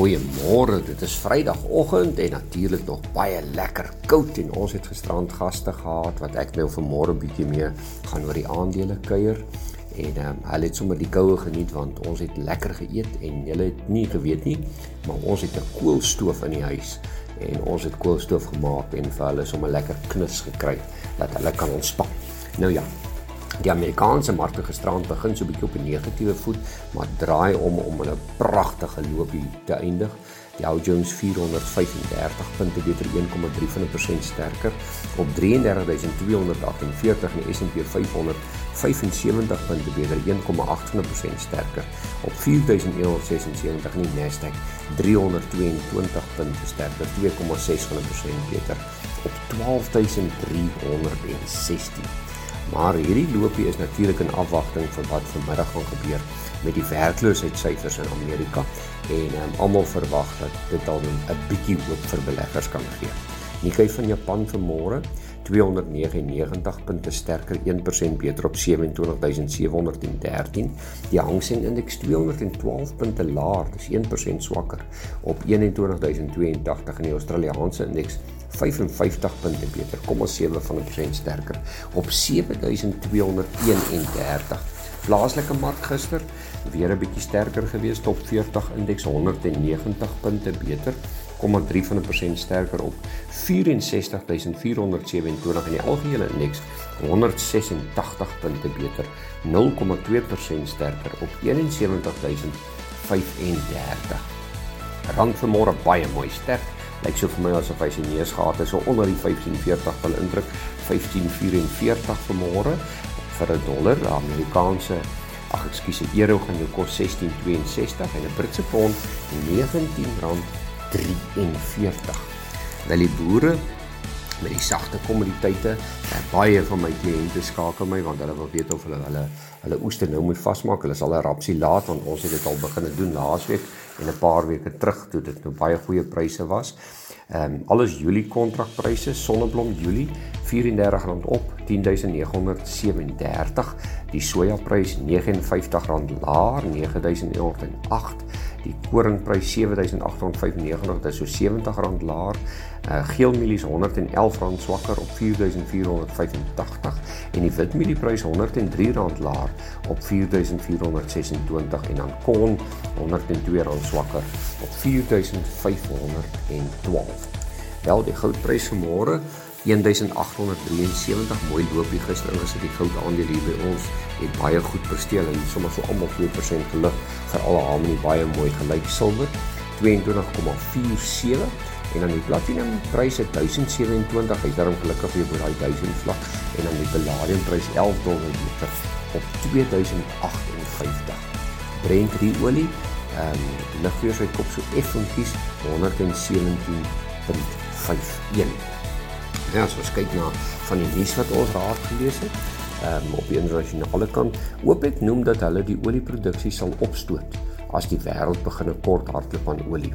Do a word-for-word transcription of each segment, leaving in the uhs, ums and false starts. Goeiemôre, dit is Vrydagoggend en natuurlik nog baie lekker koud en ons het gisterand gaste gehad wat ek nou vanmôre bietjie meer gaan oor die aandele kuier en um, hulle het sommer die koue geniet want ons het lekker geëet en hulle het nie geweet nie, maar ons het 'n koolstoof in die huis en ons het koolstoof gemaak en vir hulle sommer lekker knus gekry dat hulle kan ontspan. Nou ja, die Amerikaanse markte gisterand begin so 'n bietjie op 'n negatiewe voet, maar draai om om 'n pragtige loopie te eindig. Die Dow Jones four hundred thirty-five punte beter one point three percent sterker op thirty-three thousand two hundred forty-eight en die S and P five hundred seventy-five punte beter one point eight percent sterker op four thousand one hundred seventy-six en die Nasdaq three hundred twenty-two punte sterker two point six percent beter op twelve thousand three hundred sixty. Maar hierdie loopie is natuurlik in afwagting van wat vanmiddag gaan gebeur met die werkloosheidssyfers in Amerika en um, almal verwag dat dit al 'n bietjie hoop vir beleggers kan gee. Nikkei van Japan vanmôre two hundred ninety-nine punte sterker one percent beter op twenty-seven thousand seven hundred thirteen. Die Hang Seng indeks two hundred twelve punte laer, dis one percent swakker op twenty-one thousand eighty-two en die Australiese indeks fifty-five punte beter, zero point seven percent sterker op seven thousand two hundred thirty-one. Plaaslike mark gister weer 'n bietjie sterker gewees, top forty indeks one hundred ninety punte beter, zero point three percent sterker op sixty-four thousand four hundred twenty-seven en die algehele indeks one hundred eighty-six punte beter, zero point two percent sterker op seventy-one thousand thirty-five. Rand vanmôre baie mooi sterk. Lyk so vir my asof hy sy neus gehad het, so onder die fifteen forty wil indruk, fifteen forty-four vanmôre vir 'n dollar. Die Amerikaanse ag ekskuus, die euro gaan jou kos sixteen sixty-two en 'n Britse pond nineteen forty-three. Wel, die boere met die sagte kommoditeite, baie van my kliënte skakel my want hulle wil weet of hulle hulle hulle oeste nou moet vasmaak. Hulle sal 'n rapsie laat want ons het dit al begin doen laasweek en 'n paar weke terug toe dit nou baie goeie pryse was. Ehm um, alles Julie kontrakpryse, sonneblom Julie thirty-four rand op ten thousand nine hundred thirty-seven, die sojaprys fifty-nine rand laer nine thousand one hundred eight, die koringprys seven thousand eight hundred ninety-five, dis so seventy rand laer, uh, geelmielies one hundred eleven rand swakker op four thousand four hundred eighty-five en die witmielieprys one hundred three rand laer op four thousand four hundred twenty-six en dan korn one hundred two rand swakker op four thousand five hundred twelve. Wel, die goudprys vanmôre eighteen seventy-three, mooi loopie gister ingesit. Die goud aandele hier by ons het baie goed presteer en sommer so almal two percent geluk, veral Harmony baie mooi gelyk. Silwer twenty-two point four seven en dan die platinum prys het one thousand twenty-seven, hy daarom gelukkig weer by daai one thousand vlak en dan die palladium prys eleven dollar beter op two thousand fifty-eight. Brent olie um, lig weer sy kop so effentjies one seventeen point five one. Ja, as ons kyk na van die nuus wat ons raak gelees het, um, op die internasionale kant, OPEC noem dat hulle die olieproduksie sal opstoot as die wêreld begin 'n kort hardloop aan olie.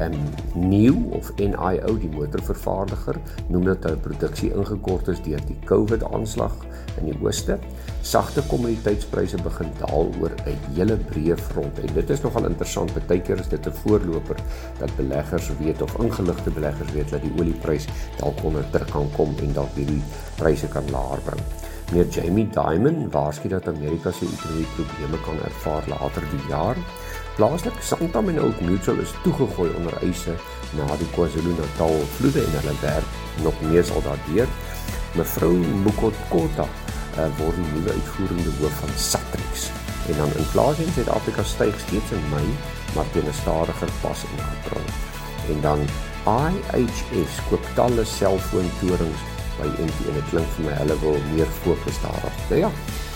Um, N I O of N I O, die motorvervaardiger, noem dat hulle produksie ingekort is deur die COVID-aanslag in die ooste. Sagte kommoditeitspryse begin daal oor 'n hele breë front en dit is nogal interessant. Partykeer is dit 'n voorloper dat beleggers weet of ingeligte beleggers weet dat die olieprys dalk onder druk kan kom en dalk hierdie pryse kan laer bring. Meer Jamie Dimon waarsku dat Amerika se ekonomie probleme kan ervaar later die jaar. Plaaslik Santam en Old Mutual is toegegooi onder eise na die KwaZulu-Natal vloede en hulle werk nog meer sal daardeur. Mevrou Mokotota uh, word die nuwe uitvoerende hoof van Satrix. En dan inflasie in Suid-Afrika styg steeds in Mei, maar teen 'n stadiger pas in April. En dan I H S koop talle selfoontorings by N P en het klink vir my hulle wil meer focus daarop. Nou ja,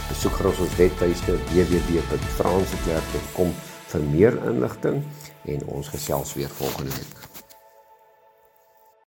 besoek gerus ons webtuiste w w w dot franseklerk dot com vir meer inligting en ons gesels weer volgende week.